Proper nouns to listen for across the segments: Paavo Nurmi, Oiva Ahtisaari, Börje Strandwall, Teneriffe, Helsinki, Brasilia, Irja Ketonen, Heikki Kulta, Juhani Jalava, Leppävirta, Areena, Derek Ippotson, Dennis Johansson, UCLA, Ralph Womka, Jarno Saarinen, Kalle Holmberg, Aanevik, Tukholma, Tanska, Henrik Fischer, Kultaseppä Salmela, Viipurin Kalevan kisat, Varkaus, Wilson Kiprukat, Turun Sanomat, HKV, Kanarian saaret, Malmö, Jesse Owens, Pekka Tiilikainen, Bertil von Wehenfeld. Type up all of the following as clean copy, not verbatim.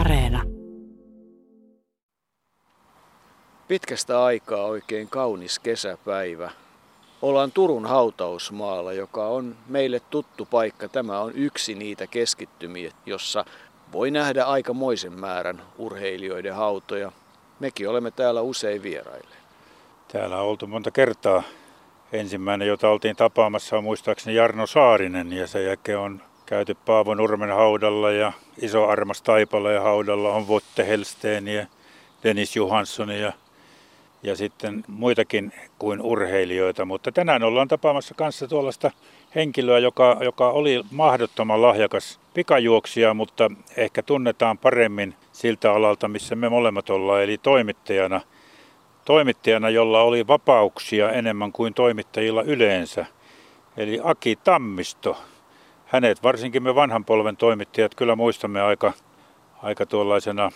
Areena. Pitkästä aikaa oikein kaunis kesäpäivä. Ollaan Turun hautausmaalla, joka on meille tuttu paikka. Tämä on yksi niitä keskittymiä, jossa voi nähdä aikamoisen määrän urheilijoiden hautoja. Mekin olemme täällä usein vierailleet. Täällä on oltu monta kertaa. Ensimmäinen, jota oltiin tapaamassa, on muistaakseni Jarno Saarinen, ja sen jälkeen on käyty Paavo Nurmen haudalla ja Iso-Armas Taipaleen haudalla on Wotte Helsteeniä, Dennis Johanssonia ja sitten muitakin kuin urheilijoita. Mutta tänään ollaan tapaamassa kanssa tuollaista henkilöä, joka oli mahdottoman lahjakas pikajuoksija, mutta ehkä tunnetaan paremmin siltä alalta, missä me molemmat ollaan, eli toimittajana. Toimittajana, jolla oli vapauksia enemmän kuin toimittajilla yleensä, eli Aki Tammisto. Hänet, varsinkin me vanhan polven toimittajat, kyllä muistamme aika tuollaisena,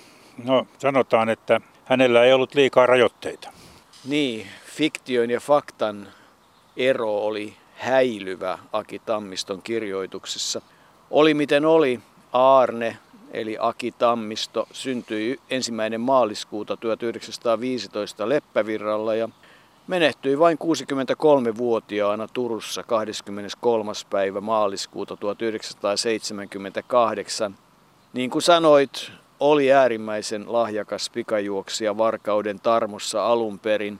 no sanotaan, että hänellä ei ollut liikaa rajoitteita. Niin, fiktion ja faktan ero oli häilyvä Aki Tammiston kirjoituksessa. Oli miten oli, aarne. Eli Aki Tammisto syntyi 1. maaliskuuta 1915 Leppävirralla ja menehtyi vain 63-vuotiaana Turussa 23. päivä maaliskuuta 1978. Niin kuin sanoit, oli äärimmäisen lahjakas pikajuoksija Varkauden Tarmossa alun perin.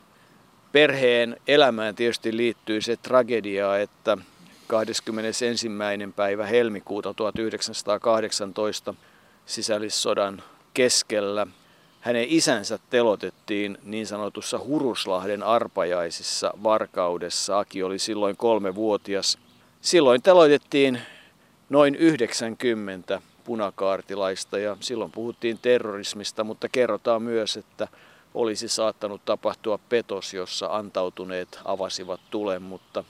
Perheen elämään tietysti liittyy se tragedia, että 21. päivä helmikuuta 1918 sisällissodan keskellä hänen isänsä telotettiin niin sanotussa Huruslahden arpajaisissa Varkaudessa. Aki oli silloin 3-vuotias. Silloin telotettiin noin 90 punakaartilaista ja silloin puhuttiin terrorismista, mutta kerrotaan myös, että olisi saattanut tapahtua petos, jossa antautuneet avasivat tulen, mutta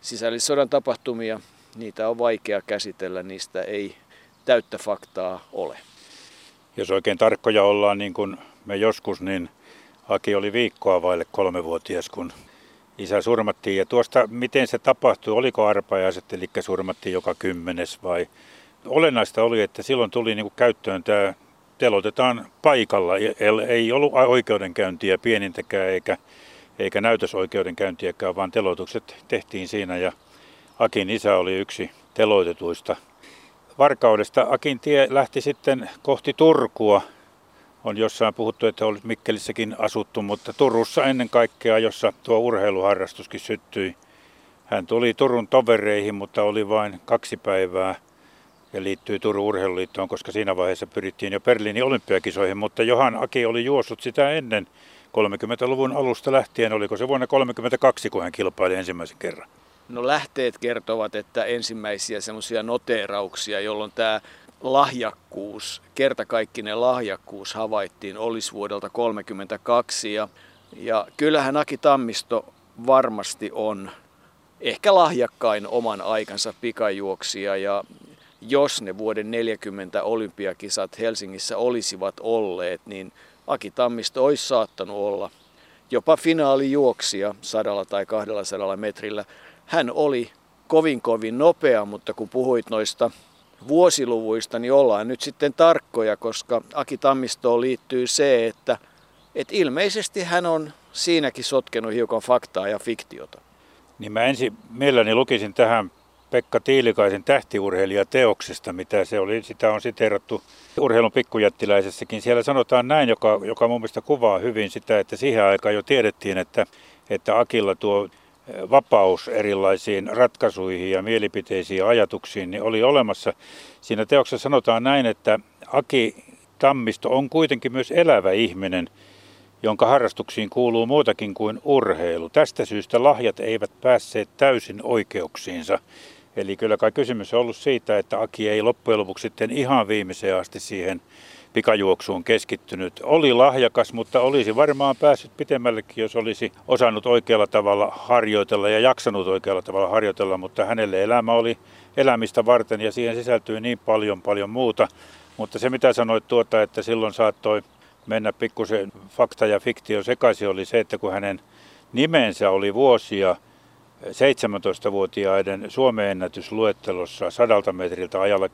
sisällissodan tapahtumia, niitä on vaikea käsitellä, niistä ei täyttä faktaa ole. Jos oikein tarkkoja ollaan niin kuin me joskus, niin Aki oli viikkoa vaille 3-vuotias, kun isä surmattiin. Ja tuosta, miten se tapahtui, oliko arpajaiset, eli surmattiin joka 10. vai? Olennaista oli, että silloin tuli niin kuin käyttöön tämä telotetaan paikalla. Ei ollut oikeudenkäyntiä pienintäkään eikä näytösoikeudenkäyntiäkään, vaan teloitukset tehtiin siinä ja Akin isä oli yksi teloitetuista. Varkaudesta Akin tie lähti sitten kohti Turkua. On jossain puhuttu, että olisi Mikkelissäkin asuttu, mutta Turussa ennen kaikkea, jossa tuo urheiluharrastuskin syttyi. Hän tuli Turun tovereihin, mutta oli vain 2 päivää ja liittyi Turun urheiluliittoon, koska siinä vaiheessa pyrittiin jo Berliinin olympiakisoihin, mutta johan Aki oli juossut sitä ennen. 30-luvun alusta lähtien, oliko se vuonna 1932, kun hän kilpaili ensimmäisen kerran? No lähteet kertovat, että ensimmäisiä semmoisia noteerauksia, jolloin tämä lahjakkuus, kertakaikkinen lahjakkuus havaittiin, olisi vuodelta 1932. Ja kyllähän Aki Tammisto varmasti on ehkä lahjakkain oman aikansa pikajuoksija. Ja jos ne vuoden 1940 olympiakisat Helsingissä olisivat olleet, niin Aki Tammisto olisi saattanut olla jopa finaalijuoksija 100 tai 200 metrillä. Hän oli kovin nopea, mutta kun puhuit noista vuosiluvuista, niin ollaan nyt sitten tarkkoja, koska Aki Tammistoon liittyy se, että ilmeisesti hän on siinäkin sotkenut hiukan faktaa ja fiktiota. Niin mä ensin mielelläni lukisin tähän Pekka Tiilikaisen tähtiurheilijateoksesta, mitä se oli, sitä on siteerattu urheilun pikkujättiläisessäkin. Siellä sanotaan näin, joka mun mielestä kuvaa hyvin sitä, että siihen aikaan jo tiedettiin, että Akilla tuo vapaus erilaisiin ratkaisuihin ja mielipiteisiin ja ajatuksiin niin oli olemassa. Siinä teoksessa sanotaan näin, että Aki Tammisto on kuitenkin myös elävä ihminen, jonka harrastuksiin kuuluu muutakin kuin urheilu. Tästä syystä lahjat eivät päässeet täysin oikeuksiinsa. Eli kyllä kai kysymys on ollut siitä, että Aki ei loppujen lopuksi sitten ihan viimeiseen asti siihen pikajuoksuun keskittynyt. Oli lahjakas, mutta olisi varmaan päässyt pitemmällekin, jos olisi osannut oikealla tavalla harjoitella ja jaksanut oikealla tavalla harjoitella, mutta hänelle elämä oli elämistä varten ja siihen sisältyi niin paljon muuta. Mutta se mitä sanoit tuota, että silloin saattoi mennä pikkusen fakta ja fiktio sekaisin, oli se, että kun hänen nimensä oli vuosia 17-vuotiaiden Suomen ennätysluettelossa 100 metriltä ajalla 10,7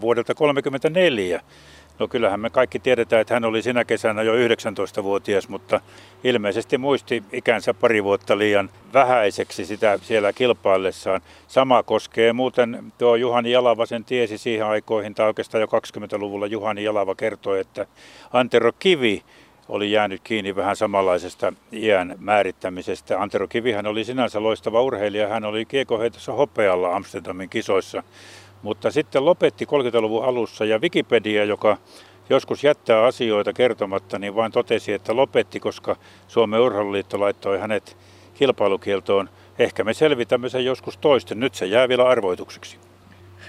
vuodelta 1934. No kyllähän me kaikki tiedetään, että hän oli sinä kesänä jo 19-vuotias, mutta ilmeisesti muisti ikänsä pari vuotta liian vähäiseksi sitä siellä kilpaillessaan. Sama koskee muuten tuo Juhani Jalava, sen tiesi siihen aikoihin, tai oikeastaan jo 20-luvulla Juhani Jalava kertoi, että Antero Kivi oli jäänyt kiinni vähän samanlaisesta iän määrittämisestä. Antero Kivihän oli sinänsä loistava urheilija, hän oli kiekonheitossa hopealla Amsterdamin kisoissa. Mutta sitten lopetti 30-luvun alussa, ja Wikipedia, joka joskus jättää asioita kertomatta, niin vain totesi, että lopetti, koska Suomen Urheiluliitto laittoi hänet kilpailukieltoon. Ehkä me selvitämme sen joskus toisten, nyt se jää vielä arvoitukseksi.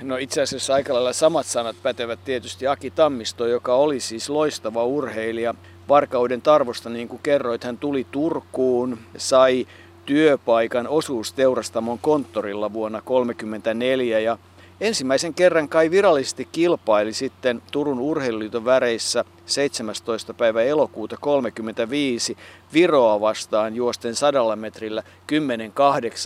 No itse asiassa aika lailla samat sanat pätevät tietysti Aki Tammisto, joka oli siis loistava urheilija. Varkauden Tarvosta, niin kuin kerroit, hän tuli Turkuun, sai työpaikan osuusteurastamon konttorilla vuonna 1934 ja ensimmäisen kerran kai virallisesti kilpaili sitten Turun Urheiluliiton väreissä 17. päivä elokuuta 1935 Viroa vastaan juosten 100 metrillä 10,8,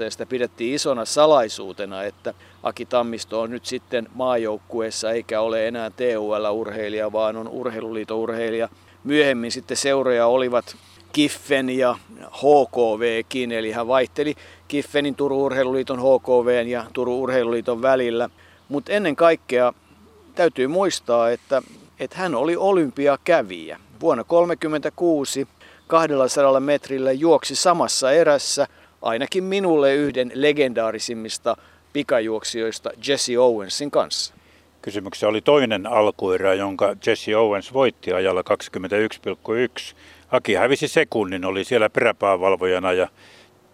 ja sitä pidettiin isona salaisuutena, että Aki Tammisto on nyt sitten maajoukkueessa eikä ole enää TUL-urheilija, vaan on Urheiluliiton urheilija. Myöhemmin sitten seuroja olivat Kiffen ja HKVkin, eli hän vaihteli Kiffenin Turun Urheiluliiton, HKVn ja Turun Urheiluliiton välillä. Mutta ennen kaikkea täytyy muistaa, että hän oli olympiakävijä. Vuonna 1936 200 metrillä juoksi samassa erässä ainakin minulle yhden legendaarisimmista pikajuoksijoista Jesse Owensin kanssa. Kysymyksessä oli toinen alkuerä, jonka Jesse Owens voitti ajalla 21,1. Aki hävisi sekunnin, oli siellä peräpäävalvojana ja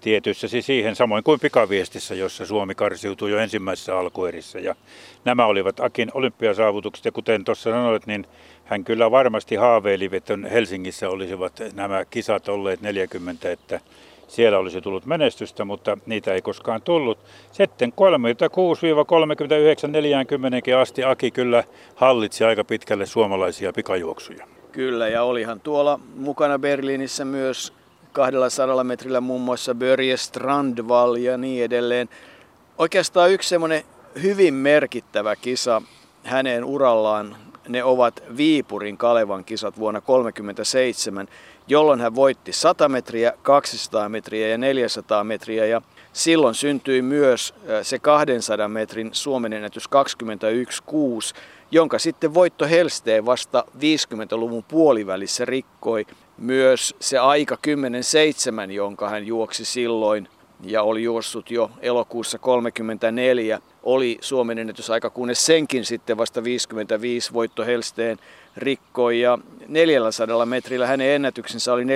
tietysti siihen samoin kuin pikaviestissä, jossa Suomi karsiutui jo ensimmäisessä alkuerissä. Ja nämä olivat Akin olympiasaavutukset, ja kuten tuossa sanoit, niin hän kyllä varmasti haaveili, että Helsingissä olisivat nämä kisat olleet 40, että siellä olisi tullut menestystä, mutta niitä ei koskaan tullut. Sitten 36-39-40 asti Aki kyllä hallitsi aika pitkälle suomalaisia pikajuoksuja. Kyllä, ja olihan tuolla mukana Berliinissä myös 200 metrillä muun muassa Börje Strandwall ja niin edelleen. Oikeastaan yksi semmoinen hyvin merkittävä kisa hänen urallaan, ne ovat Viipurin Kalevan kisat vuonna 1937, jolloin hän voitti 100 metriä, 200 metriä ja 400 metriä. Ja silloin syntyi myös se 200 metrin Suomen ennätys 21,6, jonka sitten Wotte Helsteenia vasta 50-luvun puolivälissä rikkoi. Myös se aika 10,7, jonka hän juoksi silloin ja oli juossut jo elokuussa 1934, oli Suomen ennätysaika, kunnes senkin sitten vasta 55 Wotte Helsteenia rikkoi. Ja 400 metrillä hänen ennätyksensä oli 48,2,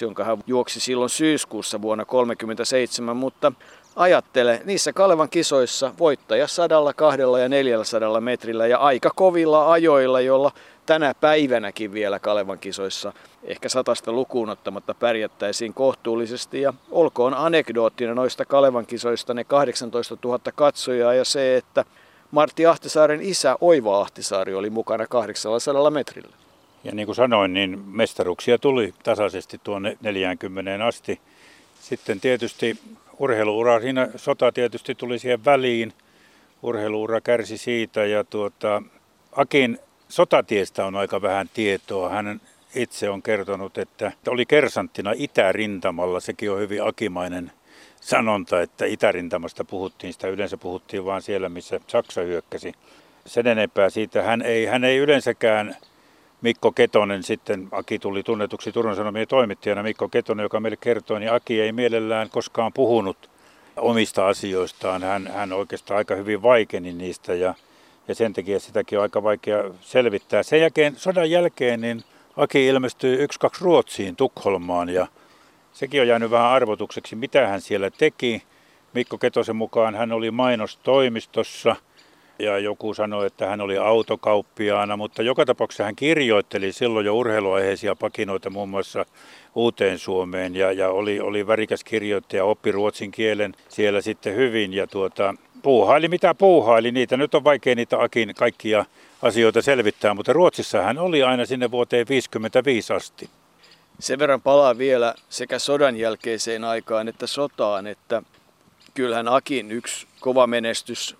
jonka hän juoksi silloin syyskuussa vuonna 1937, mutta ajattele, niissä Kalevan kisoissa voittaja 100, 200 ja 400 metrillä ja aika kovilla ajoilla, jolla tänä päivänäkin vielä Kalevan kisoissa ehkä 100 lukuun ottamatta pärjättäisiin kohtuullisesti. Ja olkoon anekdoottina noista Kalevan kisoista ne 18 000 katsojaa ja se, että Martti Ahtisaaren isä Oiva Ahtisaari oli mukana 800 metrillä. Ja niin kuin sanoin, niin mestaruksia tuli tasaisesti tuonne 40 asti. Sitten tietysti urheiluura, siinä sota tietysti tuli siihen väliin. Urheiluura kärsi siitä, ja Akin sotatiestä on aika vähän tietoa. Hän itse on kertonut, että oli kersanttina itärintamalla. Sekin on hyvin akimainen sanonta, että itärintamasta puhuttiin. Sitä yleensä puhuttiin vain siellä, missä Saksa hyökkäsi. Sen enempää siitä hän ei yleensäkään. Mikko Ketonen sitten, Aki tuli tunnetuksi Turun Sanomien toimittajana, Mikko Ketonen, joka meille kertoi, niin Aki ei mielellään koskaan puhunut omista asioistaan. Hän oikeastaan aika hyvin vaikeni niistä ja sen takia sitäkin on aika vaikea selvittää. Sen jälkeen, sodan jälkeen, niin Aki ilmestyi 1-2 Ruotsiin, Tukholmaan, ja sekin on jäänyt vähän arvotukseksi, mitä hän siellä teki. Mikko Ketosen mukaan hän oli mainostoimistossa. Ja joku sanoi, että hän oli autokauppiaana, mutta joka tapauksessa hän kirjoitteli silloin jo urheiluaiheisia pakinoita muun muassa Uuteen Suomeen ja oli värikäs kirjoittaja, oppi ruotsin kielen siellä sitten hyvin ja puuhaili mitä puuhaili. Niitä nyt on vaikea niitä Akin kaikkia asioita selvittää, mutta Ruotsissa hän oli aina sinne vuoteen 1955 asti. Sen verran palaa vielä sekä sodan jälkeiseen aikaan että sotaan, että kyllähän Akin yksi kova menestys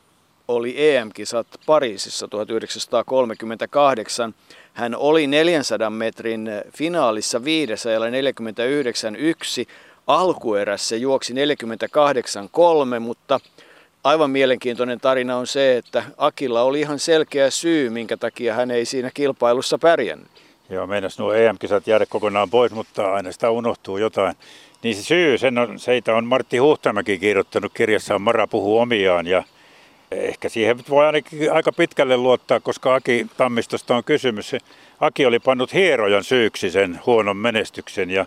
oli EM-kisat Pariisissa 1938. Hän oli 400 metrin finaalissa 5.49.1. Alkuerässä juoksi 48.3, mutta aivan mielenkiintoinen tarina on se, että Akilla oli ihan selkeä syy, minkä takia hän ei siinä kilpailussa pärjännyt. Joo, meinasi nuo EM-kisat jäädä kokonaan pois, mutta aina sitä unohtuu jotain. Niin se syy, seitä on Martti Huhtamäki kirjoittanut kirjassaan Mara puhuu omiaan, ja ehkä siihen voi ainakin aika pitkälle luottaa, koska Aki Tammistosta on kysymys. Aki oli pannut hierojan syyksi sen huonon menestyksen, ja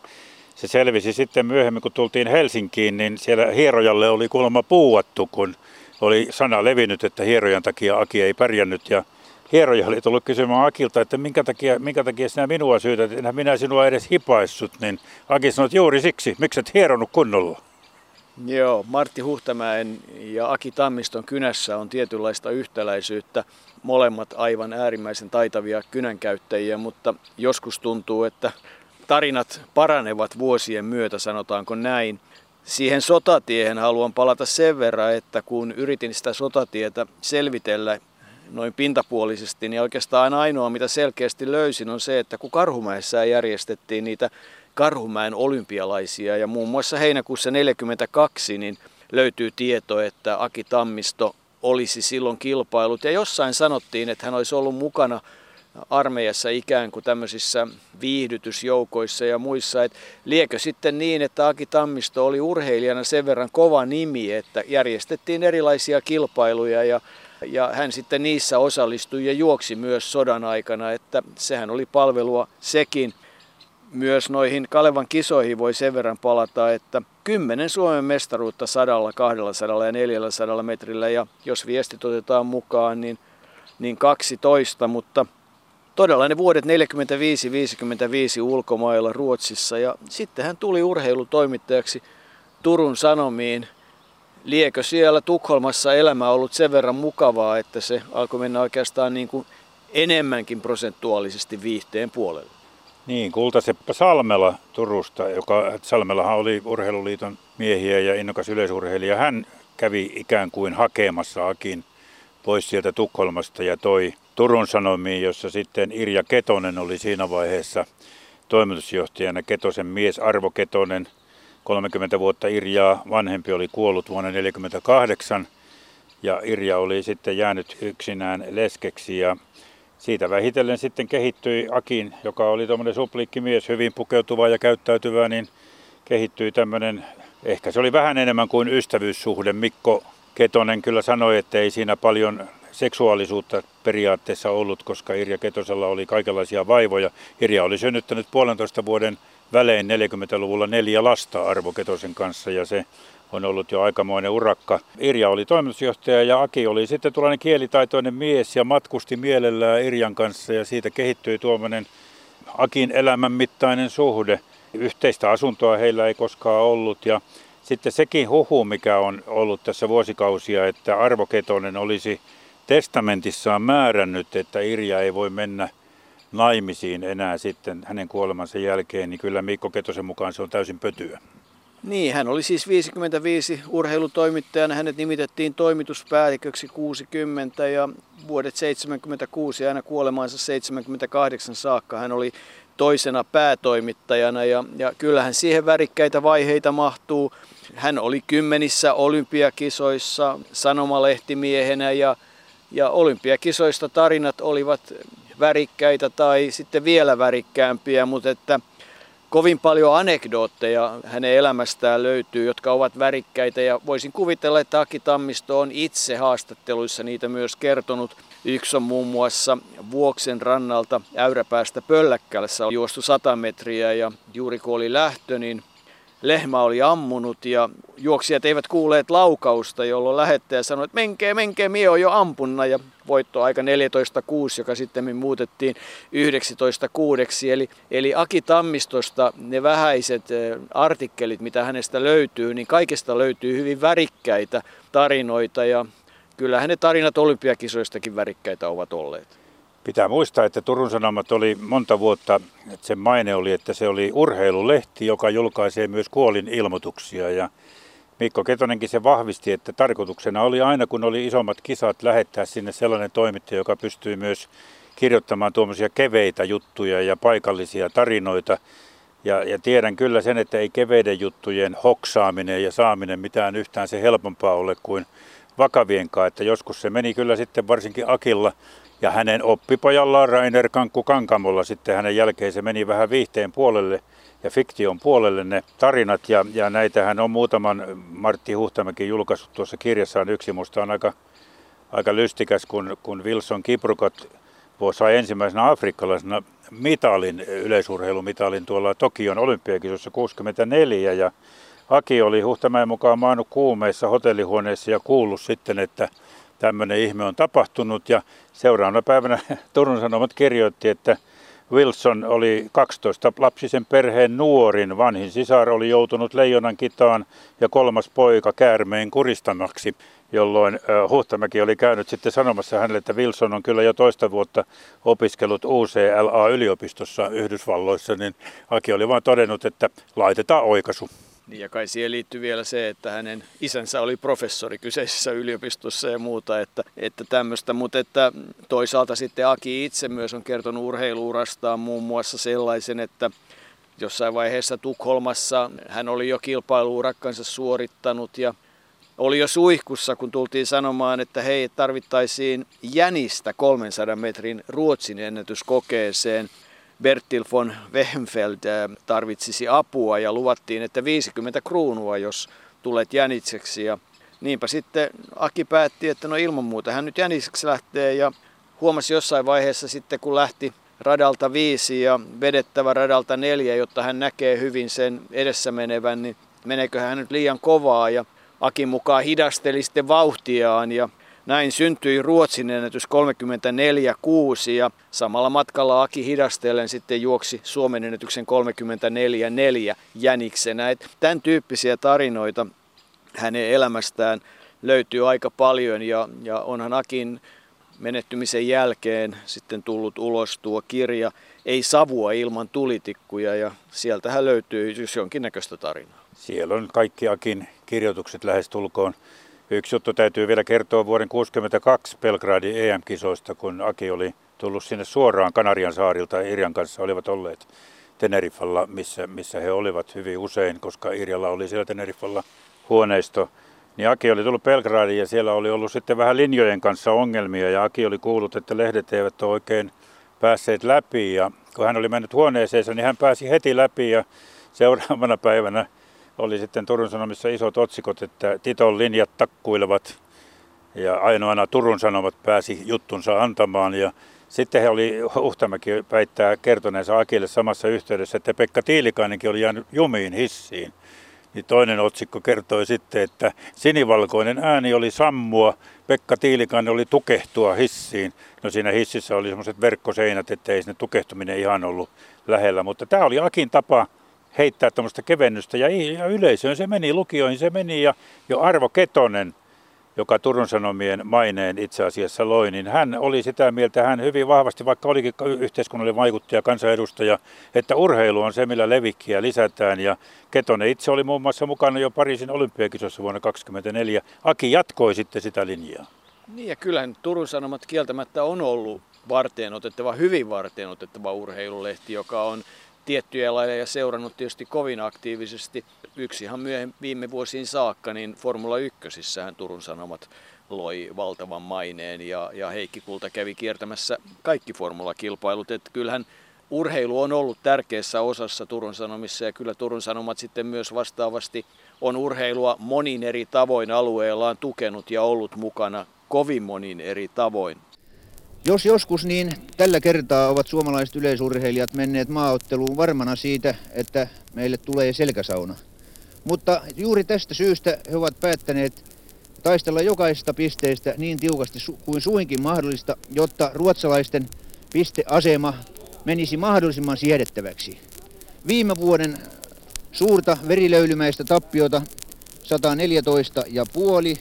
se selvisi sitten myöhemmin, kun tultiin Helsinkiin, niin siellä hierojalle oli kuulemma puuattu, kun oli sana levinnyt, että hierojan takia Aki ei pärjännyt. Ja hieroja oli tullut kysymään Akilta, että minkä takia sinä minua syytät, enhän minä sinua edes hipaissut. Niin Aki sanoi, että juuri siksi, miksi et hieronut kunnolla. Joo, Martti Huhtamäen ja Aki Tammiston kynässä on tietynlaista yhtäläisyyttä. Molemmat aivan äärimmäisen taitavia kynänkäyttäjiä, mutta joskus tuntuu, että tarinat paranevat vuosien myötä, sanotaanko näin. Siihen sotatiehen haluan palata sen verran, että kun yritin sitä sotatietä selvitellä noin pintapuolisesti, niin oikeastaan ainoa, mitä selkeästi löysin, on se, että kun Karhumäessä järjestettiin niitä Karhumäen olympialaisia ja muun muassa heinäkuussa 1942, niin löytyy tieto, että Aki Tammisto olisi silloin kilpailut. Ja jossain sanottiin, että hän olisi ollut mukana armeijassa ikään kuin tämmöisissä viihdytysjoukoissa ja muissa. Et liekö sitten niin, että Aki Tammisto oli urheilijana sen verran kova nimi, että järjestettiin erilaisia kilpailuja ja hän sitten niissä osallistui ja juoksi myös sodan aikana, että sehän oli palvelua sekin. Myös noihin Kalevan kisoihin voi sen verran palata, että 10 Suomen mestaruutta 100, 200 ja 400 metrillä, ja jos viestit otetaan mukaan, niin 12, mutta todella ne vuodet 45-55 ulkomailla Ruotsissa, ja sitten hän tuli urheilutoimittajaksi Turun Sanomiin. Liekö siellä Tukholmassa elämä ollut sen verran mukavaa, että se alkoi mennä oikeastaan niin kuin enemmänkin prosentuaalisesti viihteen puolelle? Niin, Kultaseppä Salmela Turusta, Salmelahan oli Urheiluliiton miehiä ja innokas yleisurheilija. Hän kävi ikään kuin hakemassa Akin pois sieltä Tukholmasta ja toi Turun Sanomiin, jossa sitten Irja Ketonen oli siinä vaiheessa toimitusjohtajana. Ketosen mies Arvo Ketonen, 30 vuotta Irjaa vanhempi, oli kuollut vuonna 1948 ja Irja oli sitten jäänyt yksinään leskeksi ja siitä vähitellen sitten kehittyi Akin, joka oli tuommoinen supliikkimies, hyvin pukeutuva ja käyttäytyvä, niin kehittyi tämmöinen, ehkä se oli vähän enemmän kuin ystävyyssuhde. Mikko Ketonen kyllä sanoi, että ei siinä paljon seksuaalisuutta periaatteessa ollut, koska Irja Ketosella oli kaikenlaisia vaivoja. Irja oli synnyttänyt 1,5 vuoden välein 40-luvulla 4 lasta Arvo Ketosen kanssa ja se on ollut jo aikamoinen urakka. Irja oli toimitusjohtaja ja Aki oli sitten tuollainen kielitaitoinen mies ja matkusti mielellään Irjan kanssa ja siitä kehittyi tuommoinen Akin elämän mittainen suhde. Yhteistä asuntoa heillä ei koskaan ollut ja sitten sekin huhu, mikä on ollut tässä vuosikausia, että Arvo Ketonen olisi testamentissaan määrännyt, että Irja ei voi mennä naimisiin enää sitten hänen kuolemansa jälkeen, niin kyllä Mikko Ketosen mukaan se on täysin pötyä. Niin, hän oli siis 55 urheilutoimittajana, hänet nimitettiin toimituspäälliköksi 60 ja vuodet 76 ja aina kuolemaansa 78 saakka hän oli toisena päätoimittajana ja kyllähän siihen värikkäitä vaiheita mahtuu. Hän oli 10 olympiakisoissa sanomalehtimiehenä ja olympiakisoista tarinat olivat värikkäitä tai sitten vielä värikkäämpiä, mutta että kovin paljon anekdootteja hänen elämästään löytyy, jotka ovat värikkäitä ja voisin kuvitella, että Aki Tammisto on itse haastatteluissa niitä myös kertonut. Yksi on muun muassa Vuoksen rannalta Äyräpäästä Pölläkkälässä juostu 100 metriä ja juuri kun oli lähtö, niin lehmä oli ammunut ja juoksijat eivät kuulleet laukausta, jolloin lähettäjä sanoi, että menkää, mie on jo ampunna ja voittoaika 14.6, joka sitten muutettiin 19.6. Eli Aki Tammistosta ne vähäiset artikkelit, mitä hänestä löytyy, niin kaikesta löytyy hyvin värikkäitä tarinoita ja kyllähän ne tarinat olympiakisoistakin värikkäitä ovat olleet. Pitää muistaa, että Turun Sanomat oli monta vuotta, että sen maine oli, että se oli urheilulehti, joka julkaisee myös kuolinilmoituksia. Ja Mikko Ketonenkin se vahvisti, että tarkoituksena oli aina, kun oli isommat kisat, lähettää sinne sellainen toimittaja, joka pystyi myös kirjoittamaan tuommoisia keveitä juttuja ja paikallisia tarinoita. Ja tiedän kyllä sen, että ei keveiden juttujen hoksaaminen ja saaminen mitään yhtään se helpompaa ole kuin vakavienkaan. Että joskus se meni kyllä sitten varsinkin Akilla ja hänen oppipajallaan Rainer Kankamolla sitten hänen jälkeen se meni vähän viihteen puolelle ja fiktion puolelle ne tarinat. Ja näitähän on muutaman Martti Huhtamäki julkaissut tuossa kirjassaan. Yksi musta on aika lystikäs, kun Wilson Kiprukat sai ensimmäisenä afrikkalaisena mitalin, yleisurheilumitalin tuolla Tokion olympiakisossa 1964 ja Aki oli Huhtamäen mukaan maannut kuumeissa hotellihuoneessa ja kuullut sitten, että tämmöinen ihme on tapahtunut ja seuraavana päivänä Turun Sanomat kirjoitti, että Wilson oli 12-lapsisen perheen nuorin, vanhin sisar oli joutunut leijonan kitaan ja kolmas poika käärmeen kuristamaksi, jolloin Huhtamäki oli käynyt sitten sanomassa hänelle, että Wilson on kyllä jo toista vuotta opiskellut UCLA-yliopistossa Yhdysvalloissa, niin Aki oli vaan todennut, että laitetaan oikaisu. Niin ja kai siihen liittyy vielä se, että hänen isänsä oli professori kyseisessä yliopistossa ja muuta, että tämmöistä. Mutta että toisaalta sitten Aki itse myös on kertonut urheiluurastaan muun muassa sellaisen, että jossain vaiheessa Tukholmassa hän oli jo kilpailuurakkansa suorittanut ja oli jo suihkussa, kun tultiin sanomaan, että hei, tarvittaisiin jänistä 300 metrin Ruotsin ennätyskokeeseen. Bertil von Wehenfeld tarvitsisi apua ja luvattiin, että 50 kruunua, jos tulet jänikseksi. Ja niinpä sitten Aki päätti, että no ilman muuta hän nyt jänikseksi lähtee ja huomasi jossain vaiheessa sitten, kun lähti radalta 5 ja vedettävä radalta 4, jotta hän näkee hyvin sen edessä menevän, niin meneekö hän nyt liian kovaa ja Akin mukaan hidasteli sitten vauhtiaan ja näin syntyi Ruotsin ennätys 34,6 ja samalla matkalla Aki hidastellen sitten juoksi Suomen ennätyksen 34,4 jäniksenä. Et tämän tyyppisiä tarinoita hänen elämästään löytyy aika paljon ja onhan Akin menehtymisen jälkeen sitten tullut ulos tuo kirja Ei savua ilman tulitikkuja ja sieltähän löytyy just jonkinnäköistä tarinaa. Siellä on kaikki Akin kirjoitukset lähestulkoon. Yksi juttu täytyy vielä kertoa vuoden 1962 Belgradin EM-kisoista, kun Aki oli tullut sinne suoraan Kanarian saarilta. Irjan kanssa olivat olleet Teneriffalla, missä he olivat hyvin usein, koska Irjalla oli siellä Teneriffalla huoneisto. Niin Aki oli tullut Belgradiin ja siellä oli ollut sitten vähän linjojen kanssa ongelmia ja Aki oli kuullut, että lehdet eivät ole oikein päässeet läpi. Ja kun hän oli mennyt huoneeseensa, niin hän pääsi heti läpi ja seuraavana päivänä oli sitten Turun Sanomissa isot otsikot, että Titon linjat takkuilevat ja ainoana Turun Sanomat pääsi juttunsa antamaan. Ja sitten Huhtamäki väittää kertoneensa Akille samassa yhteydessä, että Pekka Tiilikainenkin oli jäänyt jumiin hissiin. Niin toinen otsikko kertoi sitten, että sinivalkoinen ääni oli sammua, Pekka Tiilikainen oli tukehtua hissiin. No siinä hississä oli semmoiset verkkoseinät, ettei sinne tukehtuminen ihan ollut lähellä, mutta tämä oli Akin tapa heittää tämmöistä kevennystä ja yleisöön se meni, lukijoihin se meni ja jo Arvo Ketonen, joka Turun Sanomien maineen itse asiassa loi, niin hän oli sitä mieltä, hän hyvin vahvasti, vaikka olikin yhteiskunnallinen vaikuttaja, kansanedustaja, että urheilu on se, millä levikkiä lisätään ja Ketonen itse oli muun muassa mukana jo Pariisin olympiakisossa vuonna 1924. Aki jatkoi sitten sitä linjaa. Niin ja kyllähän Turun Sanomat kieltämättä on ollut hyvin varteenotettava urheilulehti, joka on tiettyjä lajeja seurannut tietysti kovin aktiivisesti. Yksihan viime vuosiin saakka, niin Formula 1:ssähän Turun Sanomat loi valtavan maineen ja Heikki Kulta kävi kiertämässä kaikki formulakilpailut. Et kyllähän urheilu on ollut tärkeässä osassa Turun Sanomissa ja kyllä Turun Sanomat sitten myös vastaavasti on urheilua monin eri tavoin alueellaan tukenut ja ollut mukana kovin monin eri tavoin. Jos joskus, niin tällä kertaa ovat suomalaiset yleisurheilijat menneet maaotteluun varmana siitä, että meille tulee selkäsauna. Mutta juuri tästä syystä he ovat päättäneet taistella jokaisesta pisteestä niin tiukasti kuin suinkin mahdollista, jotta ruotsalaisten pisteasema menisi mahdollisimman siedettäväksi. Viime vuoden suurta verilöylymäistä tappiota 114,5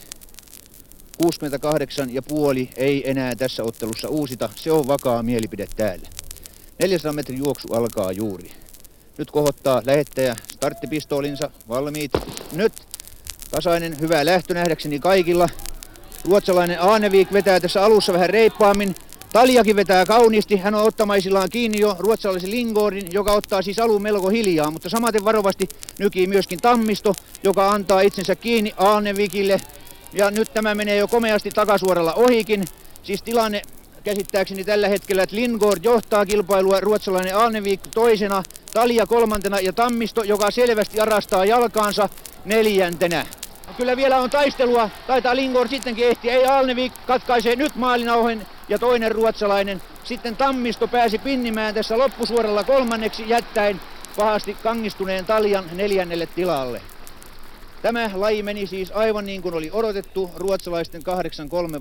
68,5 ei enää tässä ottelussa uusita, se on vakaa mielipide täällä. 400 metrin juoksu alkaa juuri. Nyt kohottaa lähettäjä starttipistoolinsa, valmiit. Nyt tasainen hyvä lähtö nähdäkseni kaikilla. Ruotsalainen Aanevik vetää tässä alussa vähän reippaammin. Taljakin vetää kauniisti, hän on ottamaisillaan kiinni jo ruotsalaisen Lingordin, joka ottaa siis alun melko hiljaa, mutta samaten varovasti nykii myöskin Tammisto, joka antaa itsensä kiinni Aanevikille. Ja nyt tämä menee jo komeasti takasuoralla ohikin. Siis tilanne käsittääkseni tällä hetkellä, että Lingord johtaa kilpailua, ruotsalainen Aanevik toisena, Talja kolmantena ja Tammisto, joka selvästi arastaa jalkaansa, neljäntenä. Kyllä vielä on taistelua, taitaa Lingord sittenkin ehtiä, ei Aanevik katkaisee nyt maalinauhen ja toinen ruotsalainen. Sitten Tammisto pääsi pinnimään tässä loppusuoralla kolmanneksi jättäen pahasti kangistuneen Taljan neljännelle tilalle. Tämä laji meni siis aivan niin kuin oli odotettu, ruotsalaisten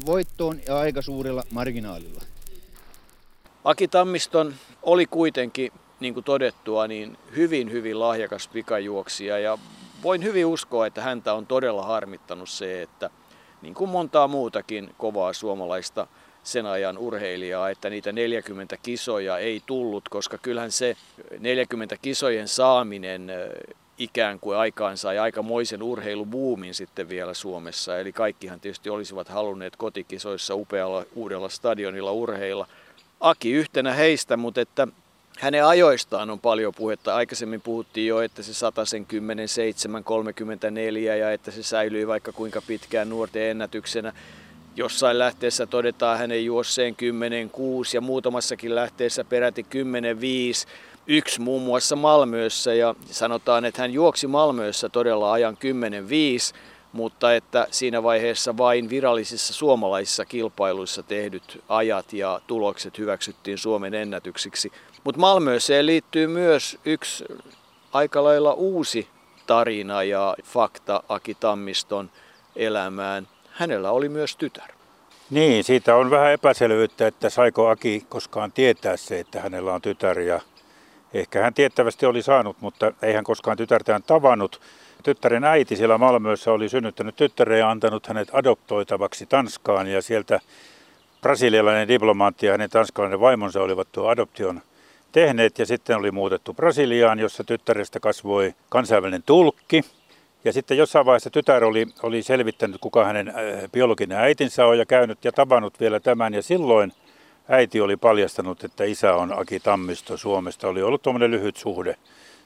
8-3 voittoon ja aika suurella marginaalilla. Aki Tammiston oli kuitenkin, niin kuin todettua, niin hyvin lahjakas pikajuoksija ja voin hyvin uskoa, että häntä on todella harmittanut se, että niin kuin montaa muutakin kovaa suomalaista sen ajan urheilijaa, että niitä 40 kisoja ei tullut, koska kyllähän se 40 kisojen saaminen ikään kuin aikaan sai aikamoisen urheilubuumin sitten vielä Suomessa. Eli kaikkihan tietysti olisivat halunneet kotikisoissa upealla uudella stadionilla urheilla. Aki yhtenä heistä, mutta että hänen ajoistaan on paljon puhetta. Aikaisemmin puhuttiin jo, että se 110.7.34 ja että se säilyi vaikka kuinka pitkään nuorten ennätyksenä. Jossain lähteessä todetaan hänen juosseen 10.6 ja muutamassakin lähteessä peräti 10.5. Yksi muun muassa Malmössä ja sanotaan, että hän juoksi Malmössä todella ajan 10.5, mutta että siinä vaiheessa vain virallisissa suomalaisissa kilpailuissa tehdyt ajat ja tulokset hyväksyttiin Suomen ennätyksiksi. Mutta Malmöseen liittyy myös yksi aika lailla uusi tarina ja fakta Aki Tammiston elämään. Hänellä oli myös tytär. Niin, siitä on vähän epäselvyyttä, että saiko Aki koskaan tietää se, että hänellä on tytär ja ehkä hän tiettävästi oli saanut, mutta ei hän koskaan tytärtään tavannut. Tyttären äiti siellä Malmössä oli synnyttänyt tyttären ja antanut hänet adoptoitavaksi Tanskaan. Ja sieltä brasilialainen diplomaatti ja hänen tanskalainen vaimonsa olivat tuo adoption tehneet. Ja sitten oli muutettu Brasiliaan, jossa tyttärestä kasvoi kansainvälinen tulkki. Ja sitten jossain vaiheessa tytär oli selvittänyt, kuka hänen biologinen äitinsä on ja käynyt ja tavannut vielä tämän. Ja silloin äiti oli paljastanut, että isä on Aki Tammisto Suomesta. Oli ollut tuommoinen lyhyt suhde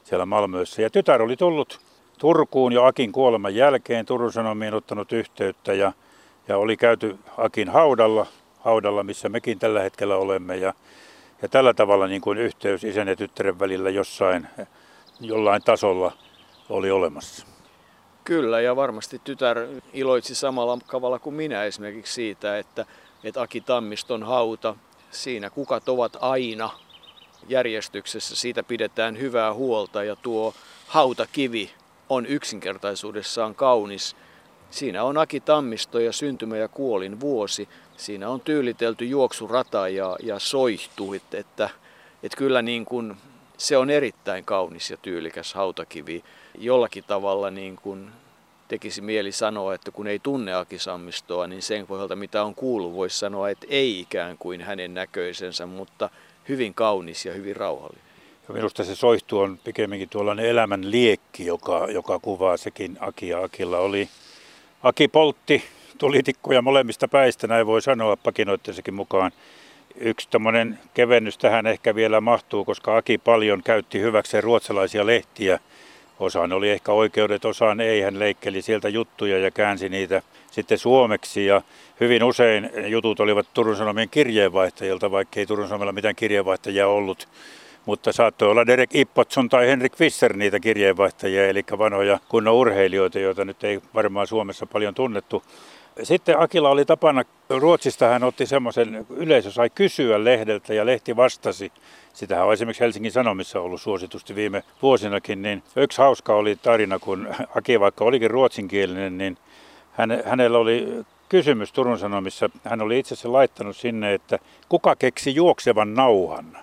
siellä Malmössä. Ja tytär oli tullut Turkuun jo Akin kuoleman jälkeen, Turun Sanomiin ottanut yhteyttä ja oli käyty Akin haudalla, missä mekin tällä hetkellä olemme. Ja tällä tavalla niin kuin yhteys isän ja tyttären välillä jollain tasolla oli olemassa. Kyllä, ja varmasti tytär iloitsi samalla tavalla kuin minä esimerkiksi siitä, että Aki Tammiston hauta, siinä kukat ovat aina järjestyksessä, siitä pidetään hyvää huolta ja tuo hautakivi on yksinkertaisuudessaan kaunis. Siinä on Aki Tammisto ja syntymä ja kuolin vuosi. Siinä on tyylitelty juoksurata ja soihtuit, että kyllä niin kuin se on erittäin kaunis ja tyylikäs hautakivi. Jollakin tavalla niin kuin tekisi mieli sanoa, että kun ei tunne Aki Tammistoa, niin sen pohjalta mitä on kuullut, voisi sanoa, että ei ikään kuin hänen näköisensä, mutta hyvin kaunis ja hyvin rauhallinen. Ja minusta se soihtu on pikemminkin tuollainen elämän liekki, joka kuvaa sekin Akia. Akilla oli. Aki poltti tulitikkuja molemmista päistä, näin voi sanoa, pakinoitteessakin mukaan. Yksi tämmöinen kevennys tähän ehkä vielä mahtuu, koska Aki paljon käytti hyväkseen ruotsalaisia lehtiä. Osaan oli ehkä oikeudet, osaan ei. Hän leikkeli sieltä juttuja ja käänsi niitä sitten suomeksi. Ja hyvin usein jutut olivat Turun Sanomien kirjeenvaihtajilta, vaikka ei Turun Sanomilla mitään kirjeenvaihtajia ollut. Mutta saattoi olla Derek Ippotson tai Henrik Fischer niitä kirjeenvaihtajia, eli vanhoja kunnon urheilijoita, joita nyt ei varmaan Suomessa paljon tunnettu. Sitten Akilla oli tapana, Ruotsista hän otti semmoisen, yleisö sai kysyä lehdeltä ja lehti vastasi. Sitähän on esimerkiksi Helsingin Sanomissa ollut suositusti viime vuosinakin, niin yksi hauska oli tarina, kun Aki vaikka olikin ruotsinkielinen, niin hänellä oli kysymys Turun Sanomissa. Hän oli itse asiassa laittanut sinne, että kuka keksi juoksevan nauhan?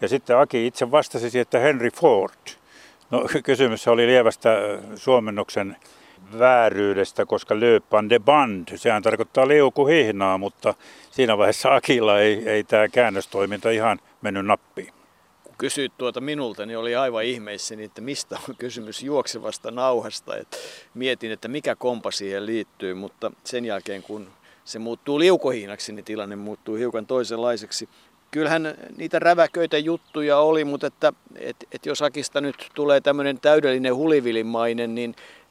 Ja sitten Aki itse vastasi, että Henry Ford. No, kysymys oli lievästä suomennoksen vääryydestä, koska le pan de band, sehän tarkoittaa liukuhihnaa, mutta siinä vaiheessa Akilla ei tämä käännöstoiminta ihan mennyt nappiin. Kun kysyit minulta, niin oli aivan ihmeissäni, että mistä on kysymys juoksevasta nauhasta. Et mietin, että mikä kompa siihen liittyy, mutta sen jälkeen kun se muuttuu liukuhihnaksi, niin tilanne muuttuu hiukan toisenlaiseksi. Kyllähän niitä räväköitä juttuja oli, mutta että jos Akista nyt tulee tämmöinen täydellinen hulivilimainen,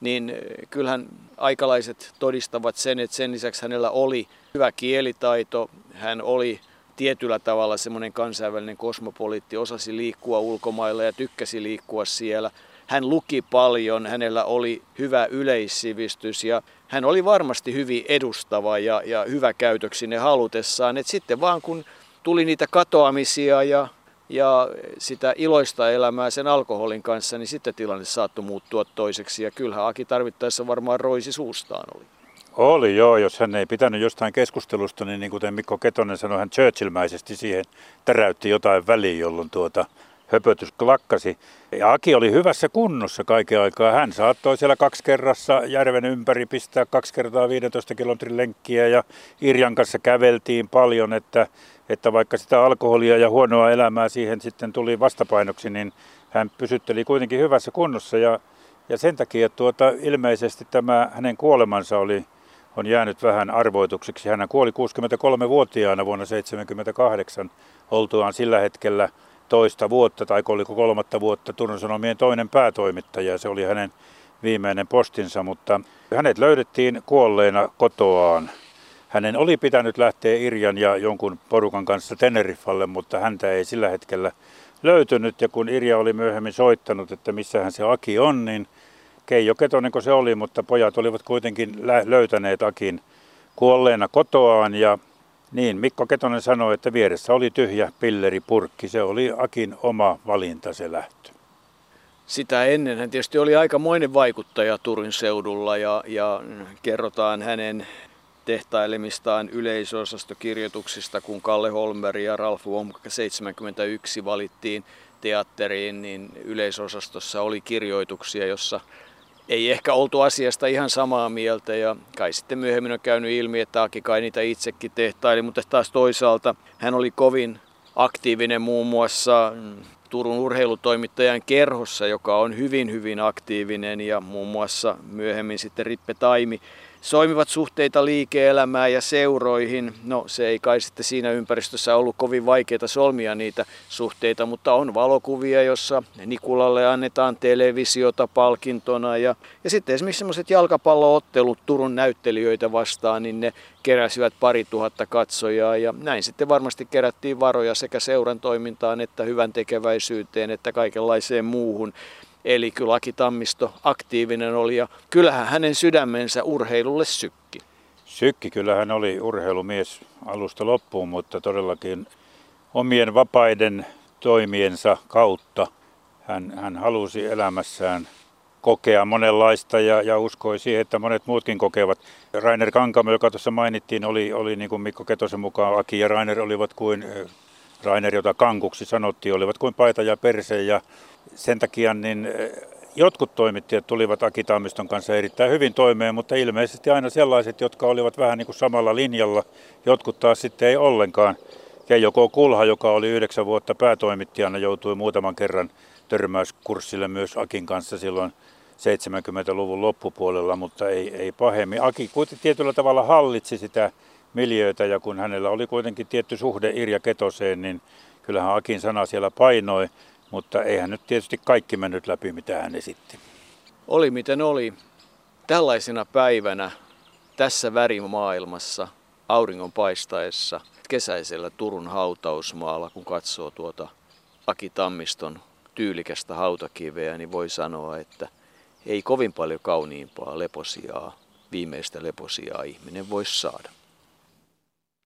niin kyllähän aikalaiset todistavat sen, että sen lisäksi hänellä oli hyvä kielitaito, hän oli tietyllä tavalla semmoinen kansainvälinen kosmopoliitti, osasi liikkua ulkomailla ja tykkäsi liikkua siellä. Hän luki paljon, hänellä oli hyvä yleissivistys ja hän oli varmasti hyvin edustava ja hyvä käytöksinen halutessaan. Et sitten vaan kun tuli niitä katoamisia ja sitä iloista elämää sen alkoholin kanssa, niin sitten tilanne saattoi muuttua toiseksi. Ja kyllähän Aki tarvittaessa varmaan roisi suustaan oli. Oli joo, jos hän ei pitänyt jostain keskustelusta, niin kuten Mikko Ketonen sanoi, hän Churchillmäisesti siihen täräytti jotain väliin, jolloin höpötys lakkasi. Ja Aki oli hyvässä kunnossa kaiken aikaa. Hän saattoi siellä 2 kerrassa järven ympäri pistää 2 kertaa 15 kilometrin lenkkiä ja Irjan kanssa käveltiin paljon, että vaikka sitä alkoholia ja huonoa elämää siihen sitten tuli vastapainoksi, niin hän pysytteli kuitenkin hyvässä kunnossa ja sen takia ilmeisesti tämä hänen kuolemansa on jäänyt vähän arvoitukseksi. Hän kuoli 63-vuotiaana vuonna 1978 oltuaan sillä hetkellä toista vuotta tai oliko 3. vuotta Turun Sanomien toinen päätoimittaja. Se oli hänen viimeinen postinsa, mutta hänet löydettiin kuolleena kotoaan. Hänen oli pitänyt lähteä Irjan ja jonkun porukan kanssa Teneriffalle, mutta häntä ei sillä hetkellä löytynyt. Ja kun Irja oli myöhemmin soittanut, että missähän se Aki on, niin Keijo Ketonenko se oli, mutta pojat olivat kuitenkin löytäneet Akin kuolleena kotoaan. Ja niin Mikko Ketonen sanoi, että vieressä oli tyhjä pilleripurkki. Se oli Akin oma valinta se lähtö. Sitä ennen hän tietysti oli aikamoinen vaikuttaja Turun seudulla ja kerrotaan hänen tehtailemistaan yleisöosastokirjoituksista, kun Kalle Holmberg ja Ralph Womka 71 valittiin teatteriin, niin yleisöosastossa oli kirjoituksia, jossa ei ehkä oltu asiasta ihan samaa mieltä. Ja kai sitten myöhemmin on käynyt ilmi, että Aki kai niitä itsekin tehtaili, mutta taas toisaalta hän oli kovin aktiivinen muun muassa Turun urheilutoimittajan kerhossa, joka on hyvin, hyvin aktiivinen ja muun muassa myöhemmin sitten Rippe Taimi soimivat suhteita liike-elämään ja seuroihin. No se ei kai sitten siinä ympäristössä ollut kovin vaikeita solmia niitä suhteita, mutta on valokuvia, jossa Nikulalle annetaan televisiota palkintona. Ja sitten esimerkiksi sellaiset jalkapalloottelut Turun näyttelijöitä vastaan, niin ne keräsivät 2000 katsojaa. Ja näin sitten varmasti kerättiin varoja sekä seuran toimintaan että hyvän tekeväisyyteen että kaikenlaiseen muuhun. Eli kyllä Aki Tammisto aktiivinen oli ja kyllähän hänen sydämensä urheilulle sykki. Sykki kyllähän oli urheilumies alusta loppuun, mutta todellakin omien vapaiden toimiensa kautta hän halusi elämässään kokea monenlaista ja uskoi siihen, että monet muutkin kokevat. Rainer Kankamo, joka tuossa mainittiin, oli niin kuin Mikko Ketosen mukaan Aki ja Rainer olivat kuin Rainer, jota Kankuksi sanottiin, olivat kuin paita ja perse ja sen takia niin jotkut toimittajat tulivat Aki Tammiston kanssa erittäin hyvin toimeen, mutta ilmeisesti aina sellaiset, jotka olivat vähän niin kuin samalla linjalla, jotkut taas sitten ei ollenkaan. Keijo Kulha, joka oli 9 vuotta päätoimittajana, joutui muutaman kerran törmäyskurssille myös Akin kanssa silloin 70-luvun loppupuolella, mutta ei pahemmin. Aki kuitenkin tietyllä tavalla hallitsi sitä miljöötä ja kun hänellä oli kuitenkin tietty suhde Irja Ketoseen, niin kyllähän Akin sana siellä painoi. Mutta eihän nyt tietysti kaikki mennyt läpi, mitä hän esitti. Oli miten oli. Tällaisena päivänä tässä värimaailmassa, auringon paistaessa, kesäisellä Turun hautausmaalla, kun katsoo Aki Tammiston tyylikästä hautakiveä, niin voi sanoa, että ei kovin paljon kauniimpaa leposijaa, viimeistä leposijaa ihminen voi saada.